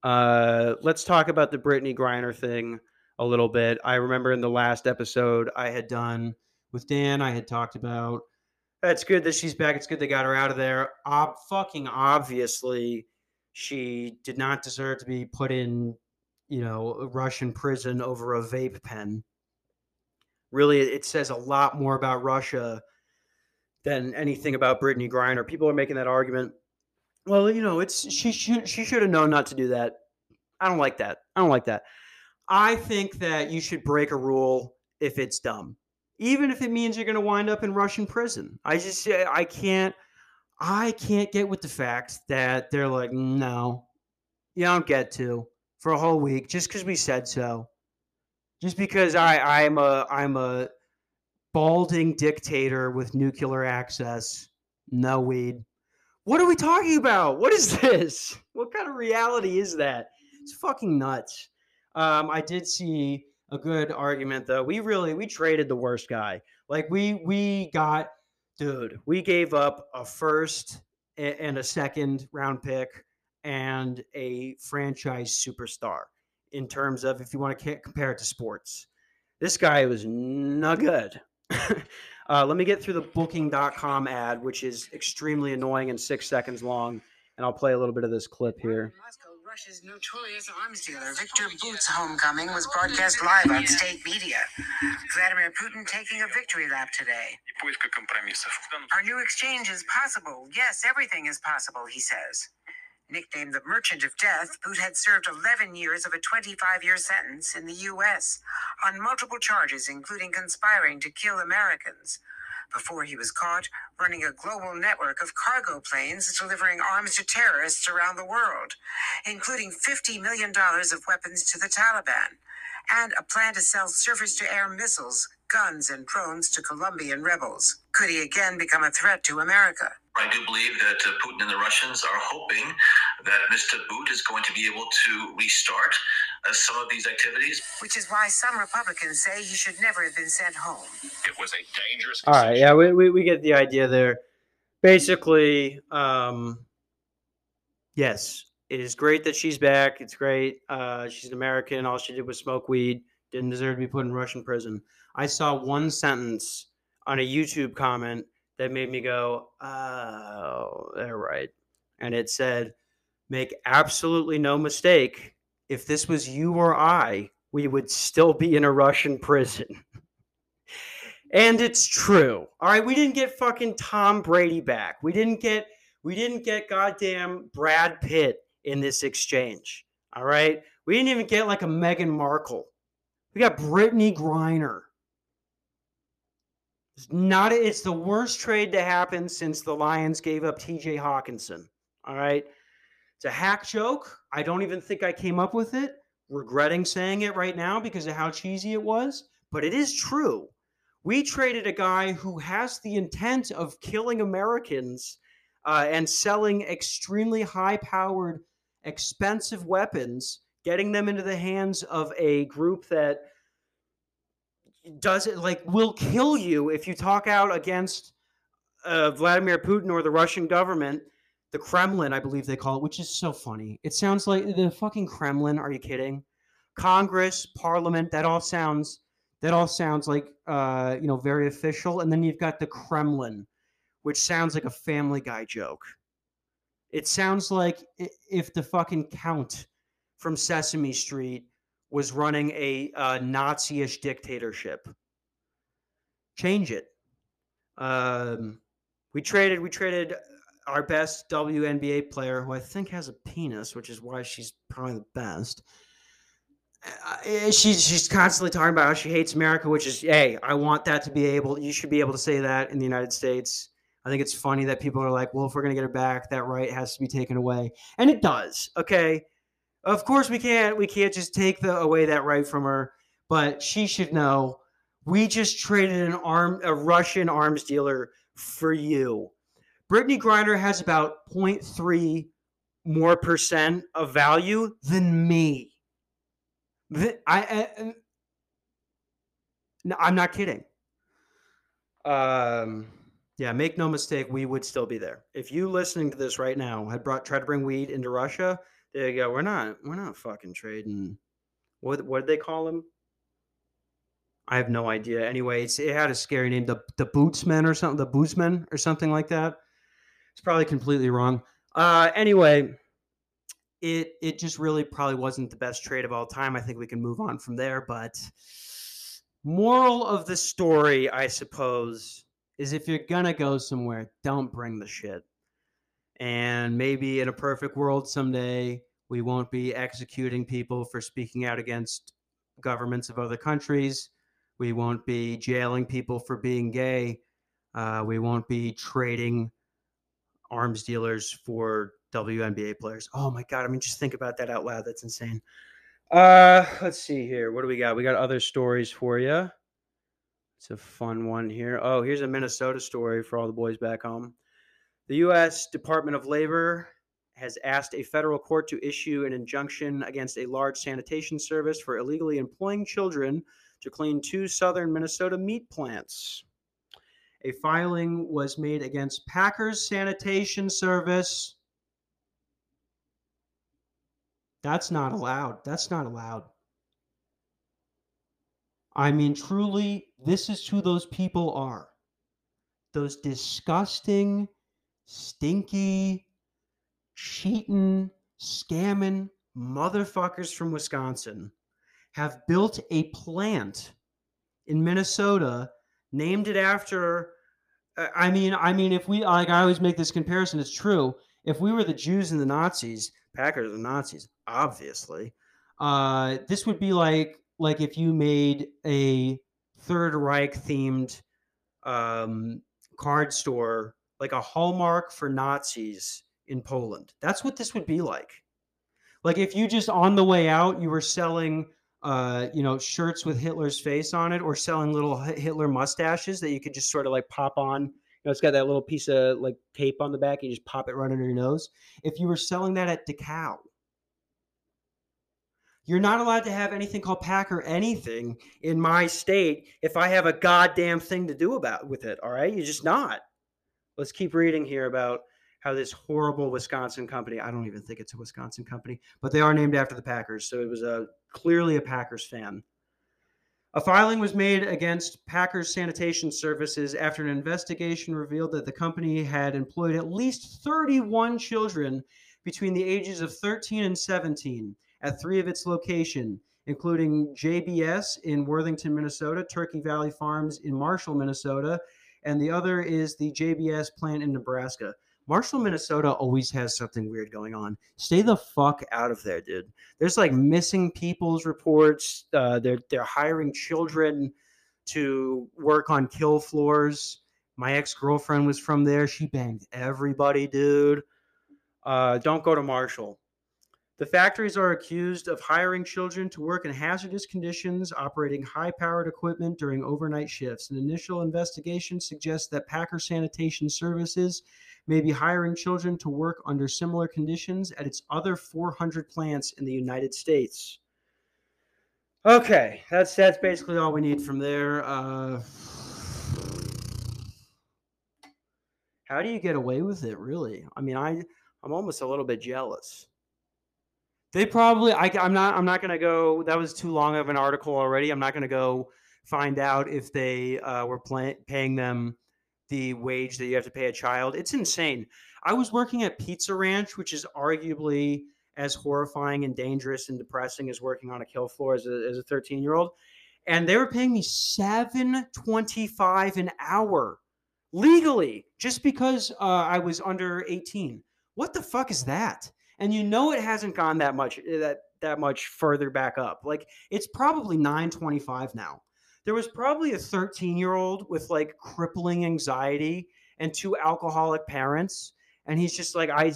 Let's talk about the Brittney Griner thing a little bit. I remember in the last episode I had done with Dan, I had talked about that's good that she's back. It's good they got her out of there. Fucking obviously, she did not deserve to be put in, you know, a Russian prison over a vape pen. Really, it says a lot more about Russia than anything about Brittney Griner. People are making that argument. Well, you know, she should have known not to do that. I don't like that. I don't like that. I think that you should break a rule if it's dumb. Even if it means you're going to wind up in Russian prison. I can't get with the fact that they're like, no, you don't get to for a whole week just because we said so. Just because I'm a balding dictator with nuclear access, no weed. What are we talking about? What is this? What kind of reality is that? It's fucking nuts. I did see a good argument, though. We traded the worst guy. Like, we gave up a first and a second round pick and a franchise superstar in terms of, if you want to compare it to sports. This guy was not good. Let me get through the Booking.com ad, which is extremely annoying and 6 seconds long, and I'll play a little bit of this clip here. Russia's notorious arms dealer Victor Boot's homecoming was broadcast live on state media. Vladimir Putin taking a victory lap today. Our new exchange is possible. Yes, everything is possible, he says. Nicknamed the Merchant of Death, Boot had served 11 years of a 25-year sentence in the U.S. on multiple charges, including conspiring to kill Americans. Before he was caught, running a global network of cargo planes delivering arms to terrorists around the world, including $50 million of weapons to the Taliban, and a plan to sell surface-to-air missiles, guns, and drones to Colombian rebels. Could he again become a threat to America? I do believe that Putin and the Russians are hoping that Mr. Boot is going to be able to restart some of these activities. Which is why some Republicans say he should never have been sent home. It was a dangerous decision. All right, yeah, we get the idea there. Basically, yes, it is great that she's back. It's great. She's an American. All she did was smoke weed. Didn't deserve to be put in Russian prison. I saw one sentence on a YouTube comment that made me go, oh, they're right. And it said, make absolutely no mistake, if this was you or I, we would still be in a Russian prison. And it's true. All right, we didn't get fucking Tom Brady back. We didn't get We didn't get goddamn Brad Pitt in this exchange, all right? We didn't even get like a Meghan Markle. We got Brittney Griner. It's the worst trade to happen since the Lions gave up TJ Hawkinson, all right? It's a hack joke. I don't even think I came up with it. Regretting saying it right now because of how cheesy it was, but it is true. We traded a guy who has the intent of killing Americans and selling extremely high-powered, expensive weapons, getting them into the hands of a group that does it, like, will kill you if you talk out against Vladimir Putin or the Russian government. The Kremlin, I believe they call it, which is so funny. It sounds like the fucking Kremlin. Are you kidding? Congress, Parliament, that all sounds like, very official. And then you've got the Kremlin, which sounds like a Family Guy joke. It sounds like if the fucking Count from Sesame Street was running a Nazi-ish dictatorship. Change it. We traded our best WNBA player, who I think has a penis, which is why she's probably the best. She's constantly talking about how she hates America, which is, hey, I want that to be able, you should be able to say that in the United States. I think it's funny that people are like, well, if we're going to get her back, that right has to be taken away. And it does. Okay. Of course we can't just take away that right from her, but she should know we just traded a Russian arms dealer for you. Brittney Griner has about 0.3 more % of value than me. No, I'm not kidding. Make no mistake, we would still be there. If you listening to this right now had tried to bring weed into Russia, there you go. We're not fucking trading. What did they call him? I have no idea. Anyway, it had a scary name, the Bootsmen or something, the Bootsmen or something like that. It's probably completely wrong. Anyway, it just really probably wasn't the best trade of all time. I think we can move on from there. But moral of the story, I suppose, is if you're going to go somewhere, don't bring the shit. And maybe in a perfect world someday, we won't be executing people for speaking out against governments of other countries. We won't be jailing people for being gay. We won't be trading arms dealers for WNBA players. Oh my God. I mean, just think about that out loud. That's insane. Let's see here. What do we got? We got other stories for you. It's a fun one here. Oh, here's a Minnesota story for all the boys back home. The U.S. Department of Labor has asked a federal court to issue an injunction against a large sanitation service for illegally employing children to clean two southern Minnesota meat plants. A filing was made against Packers Sanitation Service. That's not allowed. I mean, truly, this is who those people are. Those disgusting, stinky, cheating, scamming motherfuckers from Wisconsin have built a plant in Minnesota, named it after, I mean, if we, like, I always make this comparison, it's true. If we were the Jews and the Nazis, Packers and Nazis, obviously, this would be like if you made a Third Reich themed card store, like a Hallmark for Nazis in Poland. That's what this would be like. Like if you just on the way out, you were selling shirts with Hitler's face on it, or selling little Hitler mustaches that you could just sort of like pop on. It's got that little piece of like tape on the back. You just pop it right under your nose. If you were selling that at DeKalb, you're not allowed to have anything called Packer anything in my state if I have a goddamn thing to do with it. All right, you're just not. Let's keep reading here about how this horrible Wisconsin company, I don't even think it's a Wisconsin company, but they are named after the Packers. So it was clearly a Packers fan. A filing was made against Packers Sanitation Services after an investigation revealed that the company had employed at least 31 children between the ages of 13 and 17 at three of its locations, including JBS in Worthington, Minnesota, Turkey Valley Farms in Marshall, Minnesota, and the other is the JBS plant in Nebraska. Marshall, Minnesota always has something weird going on. Stay the fuck out of there, dude. There's like missing people's reports. They're hiring children to work on kill floors. My ex-girlfriend was from there. She banged everybody, dude. Don't go to Marshall. The factories are accused of hiring children to work in hazardous conditions, operating high-powered equipment during overnight shifts. An initial investigation suggests that Packers Sanitation Services may be hiring children to work under similar conditions at its other 400 plants in the United States. Okay, that's basically all we need from there. How do you get away with it, really? I mean, I'm almost a little bit jealous. They probably, I'm not going to go, that was too long of an article already. I'm not going to go find out if they were paying them the wage that you have to pay a child. It's insane. I was working at Pizza Ranch, which is arguably as horrifying and dangerous and depressing as working on a kill floor as a 13-year-old. And they were paying me $7.25 an hour legally just because I was under 18. What the fuck is that? And you know it hasn't gone that much further back up. Like, it's probably $9.25 now. There was probably a 13-year-old with, like, crippling anxiety and two alcoholic parents. And he's just like, I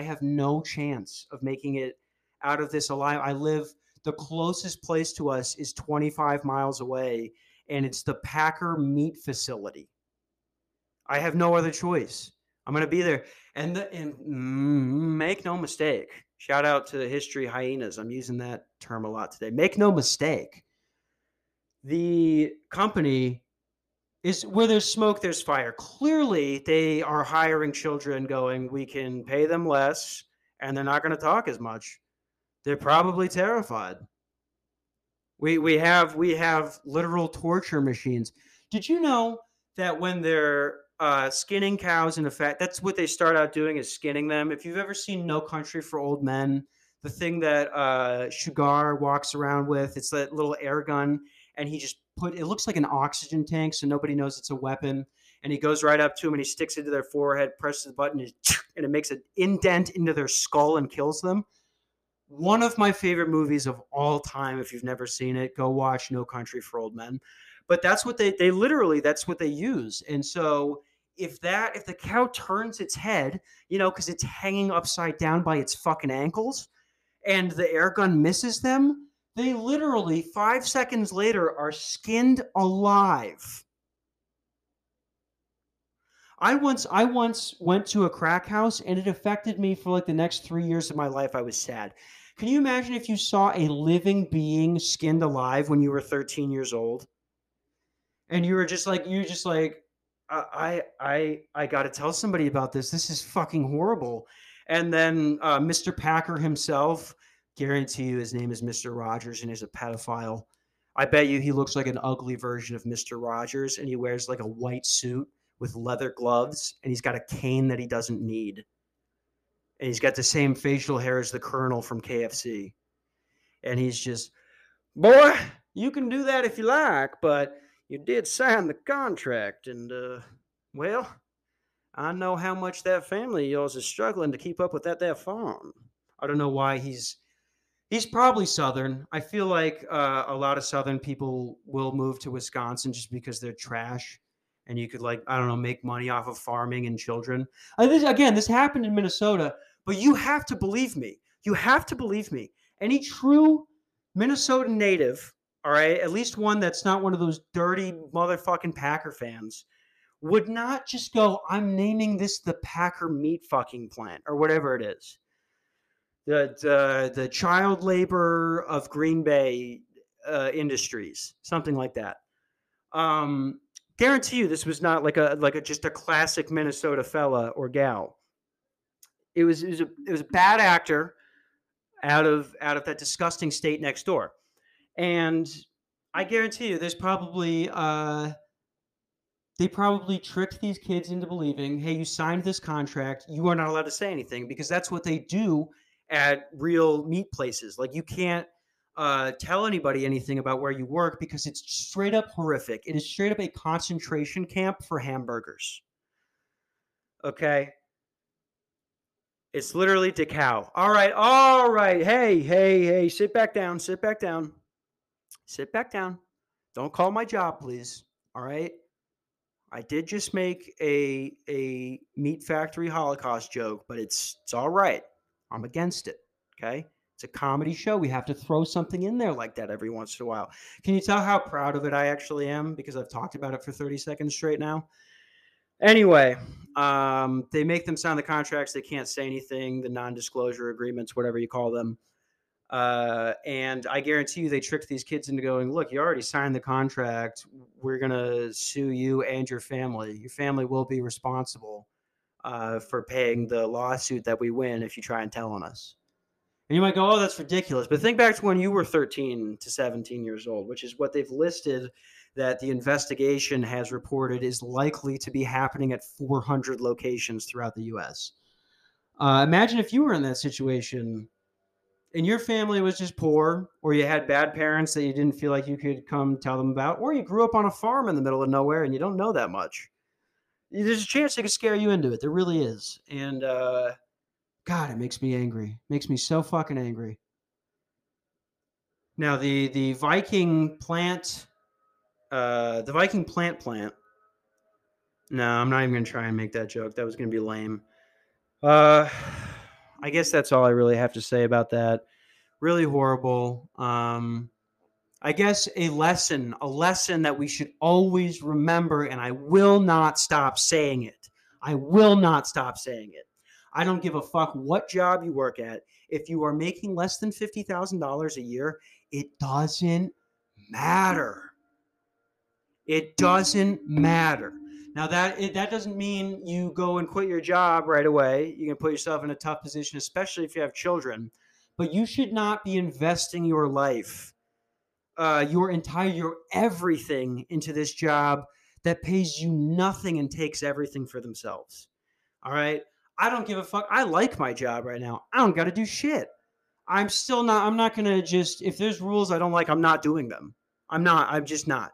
have no chance of making it out of this alive. The closest place to us is 25 miles away, and it's the Packer meat facility. I have no other choice. I'm going to be there. And make no mistake, shout out to the History Hyenas. I'm using that term a lot today. Make no mistake. The company is where there's smoke, there's fire. Clearly, they are hiring children going, we can pay them less, and they're not going to talk as much. They're probably terrified. We have literal torture machines. Did you know that when they're skinning cows in a fat, that's what they start out doing, is skinning them. If you've ever seen No Country for Old Men, the thing that Sugar walks around with, it's that little air gun, and he just it looks like an oxygen tank, so nobody knows it's a weapon, and he goes right up to him and he sticks it to their forehead, presses the button, and it makes an indent into their skull and kills them. One of my favorite movies of all time. If you've never seen it, go watch No Country for Old Men. But that's what they literally, that's what they use. And so if the cow turns its head, you know, because it's hanging upside down by its fucking ankles and the air gun misses them, they literally 5 seconds later are skinned alive. I once went to a crack house, and it affected me for like the next 3 years of my life. I was sad. Can you imagine if you saw a living being skinned alive when you were 13 years old? And you were just like, I got to tell somebody about this. This is fucking horrible. And then Mr. Packer himself, guarantee you his name is Mr. Rogers, and he's a pedophile. I bet you he looks like an ugly version of Mr. Rogers, and he wears like a white suit with leather gloves, and he's got a cane that he doesn't need. And he's got the same facial hair as the Colonel from KFC. And he's just, boy, you can do that if you like, but you did sign the contract, and, well, I know how much that family of yours is struggling to keep up with that farm. I don't know why he's probably Southern. I feel like a lot of Southern people will move to Wisconsin just because they're trash, and you could, like, I don't know, make money off of farming and children. This happened in Minnesota, but you have to believe me. You have to believe me. Any true Minnesota native, all right, at least one that's not one of those dirty motherfucking Packer fans, would not just go, I'm naming this the Packer meat fucking plant or whatever it is. The child labor of Green Bay Industries, something like that. Guarantee you this was not like a just a classic Minnesota fella or gal. It was a bad actor out of that disgusting state next door. And I guarantee you, there's probably, they probably tricked these kids into believing, hey, you signed this contract, you are not allowed to say anything, because that's what they do at real meat places. Like, you can't tell anybody anything about where you work, because it's straight up horrific. It is straight up a concentration camp for hamburgers. Okay? It's literally DeKalb. All right. Hey. Sit back down. Don't call my job, please. All right. I did just make a meat factory Holocaust joke, but it's all right. I'm against it. Okay. It's a comedy show. We have to throw something in there like that every once in a while. Can you tell how proud of it I actually am? Because I've talked about it for 30 seconds straight now. Anyway, they make them sign the contracts. They can't say anything, the non-disclosure agreements, whatever you call them. And I guarantee you they tricked these kids into going, look, you already signed the contract. We're going to sue you and your family. Your family will be responsible for paying the lawsuit that we win if you try and tell on us. And you might go, oh, that's ridiculous. But think back to when you were 13 to 17 years old, which is what they've listed that the investigation has reported is likely to be happening at 400 locations throughout the U.S. Imagine if you were in that situation and your family was just poor, or you had bad parents that you didn't feel like you could come tell them about, or you grew up on a farm in the middle of nowhere and you don't know that much. There's a chance they could scare you into it. There really is. And, God, it makes me angry. Makes me so fucking angry. Now, the Viking plant, No, I'm not even going to try and make that joke. That was going to be lame. I guess that's all I really have to say about that. Really horrible. I guess a lesson that we should always remember, and I will not stop saying it. I don't give a fuck what job you work at. If you are making less than $50,000 a year, it doesn't matter. Now, that doesn't mean you go and quit your job right away. You can put yourself in a tough position, especially if you have children. But you should not be investing your life, your everything into this job that pays you nothing and takes everything for themselves. All right? I don't give a fuck. I like my job right now. I don't got to do shit. I'm not going to just, if there's rules I don't like, I'm not doing them. I'm just not,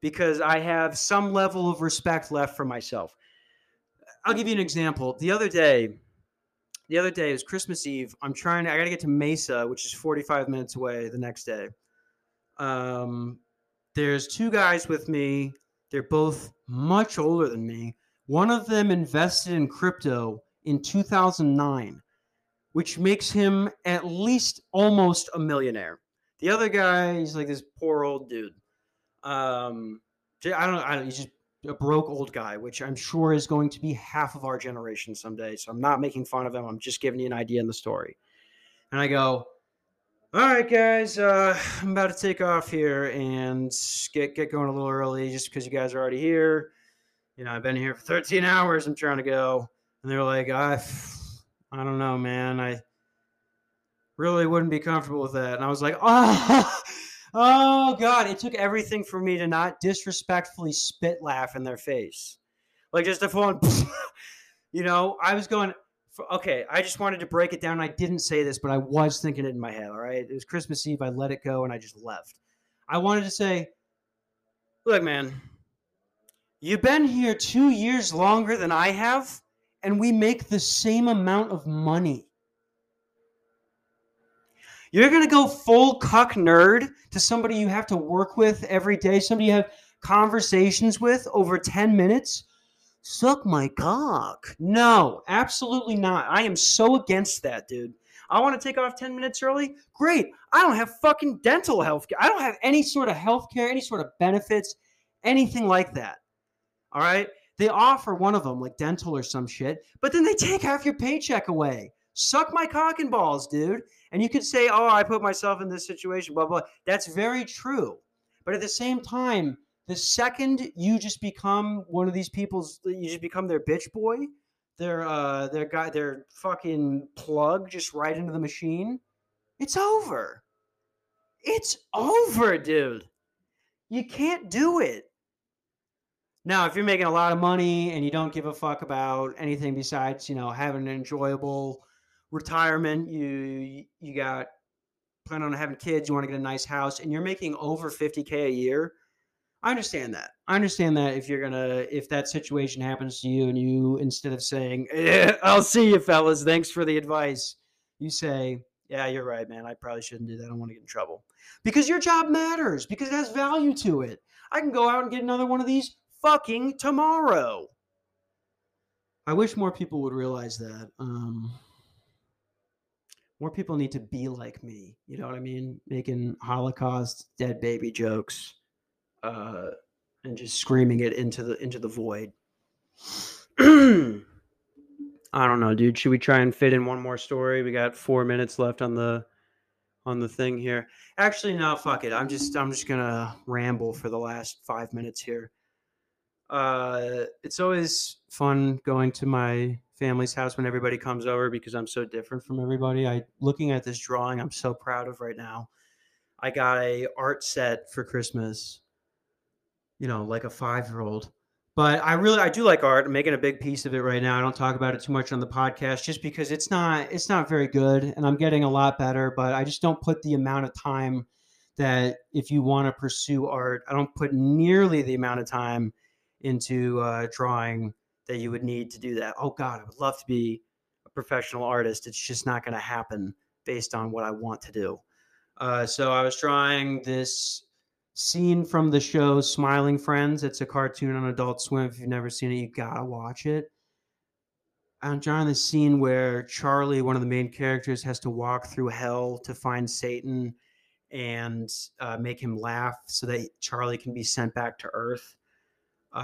because I have some level of respect left for myself. I'll give you an example. The other day is Christmas Eve. I got to get to Mesa, which is 45 minutes away the next day. There's two guys with me. They're both much older than me. One of them invested in crypto in 2009, which makes him at least almost a millionaire. The other guy, he's like this poor old dude. He's just a broke old guy, which I'm sure is going to be half of our generation someday. So I'm not making fun of him. I'm just giving you an idea in the story. And I go, all right, guys, I'm about to take off here and get going a little early just because you guys are already here. You know, I've been here for 13 hours. I'm trying to go. And they're like, I don't know, man. I really wouldn't be comfortable with that. And I was like, oh, God. It took everything for me to not disrespectfully spit laugh in their face. Like just a phone. You know, I was going, okay, I just wanted to break it down. I didn't say this, but I was thinking it in my head. All right. It was Christmas Eve. I let it go and I just left. I wanted to say, look, man. You've been here 2 years longer than I have, and we make the same amount of money. You're going to go full cuck nerd to somebody you have to work with every day, somebody you have conversations with over 10 minutes? Suck my cock. No, absolutely not. I am so against that, dude. I want to take off 10 minutes early? Great. I don't have fucking dental health care. I don't have any sort of health care, any sort of benefits, anything like that. All right. They offer one of them like dental or some shit, but then they take half your paycheck away. Suck my cock and balls, dude. And you could say, oh, I put myself in this situation, blah, blah. That's very true. But at the same time, the second you just become one of these people's, you just become their bitch boy, their guy, their fucking plug just right into the machine. It's over. It's over, dude. You can't do it. Now, if you're making a lot of money and you don't give a fuck about anything besides, you know, having an enjoyable retirement, you got plan on having kids, you want to get a nice house, and you're making over $50K a year, I understand that. I understand that if you're gonna, if that situation happens to you and you, instead of saying, eh, I'll see you fellas, thanks for the advice, you say, yeah, you're right, man. I probably shouldn't do that. I don't want to get in trouble. Because your job matters, because it has value to it. I can go out and get another one of these fucking tomorrow. I wish more people would realize that. More people need to be like me. You know what I mean? Making Holocaust dead baby jokes, and just screaming it into the void. I don't know, dude. Should we try and fit in one more story? We got 4 minutes left on the thing here. Actually, no, fuck it. I'm just gonna ramble for the last 5 minutes here. It's always fun going to my family's house when everybody comes over because I'm so different from everybody. Looking at this drawing I'm so proud of right now. I got a art set for Christmas, you know, like a 5-year-old. But I do like art. I'm making a big piece of it right now. I don't talk about it too much on the podcast just because it's not very good, and I'm getting a lot better, but I just don't put the amount of time that if you want to pursue art, I don't put nearly the amount of time into drawing that you would need to do that. Oh God, I would love to be a professional artist. It's just not going to happen based on what I want to do. So I was drawing this scene from the show Smiling Friends. It's a cartoon on Adult Swim. If you've never seen it, you gotta watch it. I'm drawing this scene where Charlie, one of the main characters, has to walk through hell to find Satan and make him laugh so that Charlie can be sent back to Earth.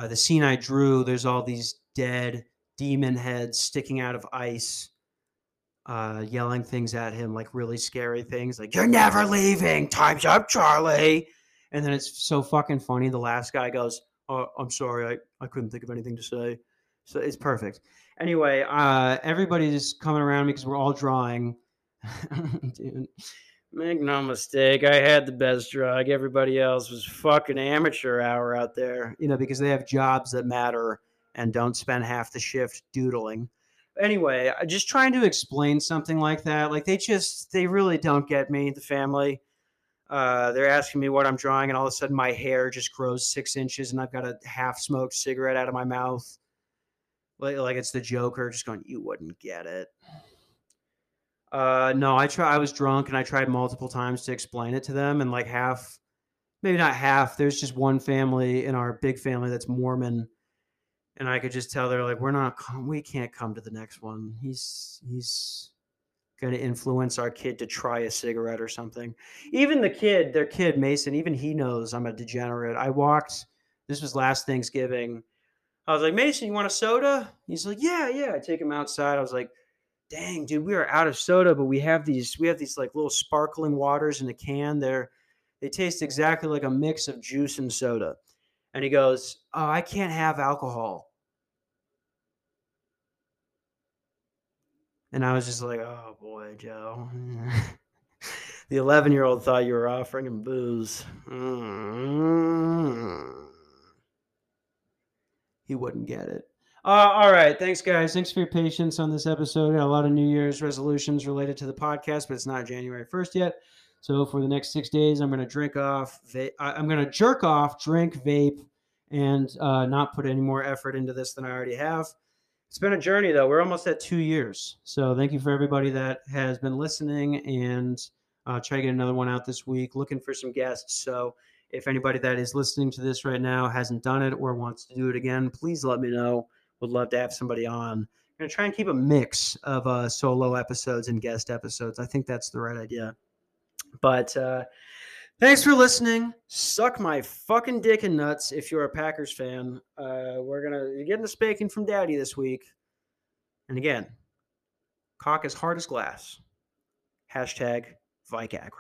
The scene I drew, there's all these dead demon heads sticking out of ice, yelling things at him, like really scary things, like, you're never leaving, time's up, Charlie. And then it's so fucking funny. The last guy goes, oh, I'm sorry. I couldn't think of anything to say. So it's perfect. Anyway, everybody's coming around me because we're all drawing. Dude, make no mistake. I had the best drug. Everybody else was fucking amateur hour out there, you know, because they have jobs that matter and don't spend half the shift doodling. Anyway, just trying to explain something like that. Like they really don't get me, the family. They're asking me what I'm drawing, and all of a sudden my hair just grows 6 inches, and I've got a half-smoked cigarette out of my mouth. Like it's the Joker, just going, you wouldn't get it. No, I was drunk, and I tried multiple times to explain it to them, and like half, maybe not half, there's just one family in our big family that's Mormon, and I could just tell they're like, we can't come to the next one. He's going to influence our kid to try a cigarette or something. Even their kid, Mason, even he knows I'm a degenerate. This was last Thanksgiving. I was like, Mason, you want a soda? He's like, yeah. I take him outside. I was like, dang, dude, we are out of soda, but we have these like little sparkling waters in a can. They taste exactly like a mix of juice and soda. And he goes, oh, I can't have alcohol. And I was just like, oh, boy, Joe. The 11-year-old thought you were offering him booze. Mm-hmm. He wouldn't get it. All right. Thanks, guys. Thanks for your patience on this episode. Got a lot of New Year's resolutions related to the podcast, but it's not January 1st yet. So for the next 6 days, I'm going to jerk off, drink, vape, and not put any more effort into this than I already have. It's been a journey, though. We're almost at 2 years. So thank you for everybody that has been listening, and I'll try to get another one out this week. Looking for some guests. So if anybody that is listening to this right now hasn't done it or wants to do it again, please let me know. Would love to have somebody on. I'm going to try and keep a mix of solo episodes and guest episodes. I think that's the right idea. But thanks for listening. Suck my fucking dick and nuts if you're a Packers fan. You're getting a spanking from Daddy this week. And again, cock as hard as glass. #Viagra.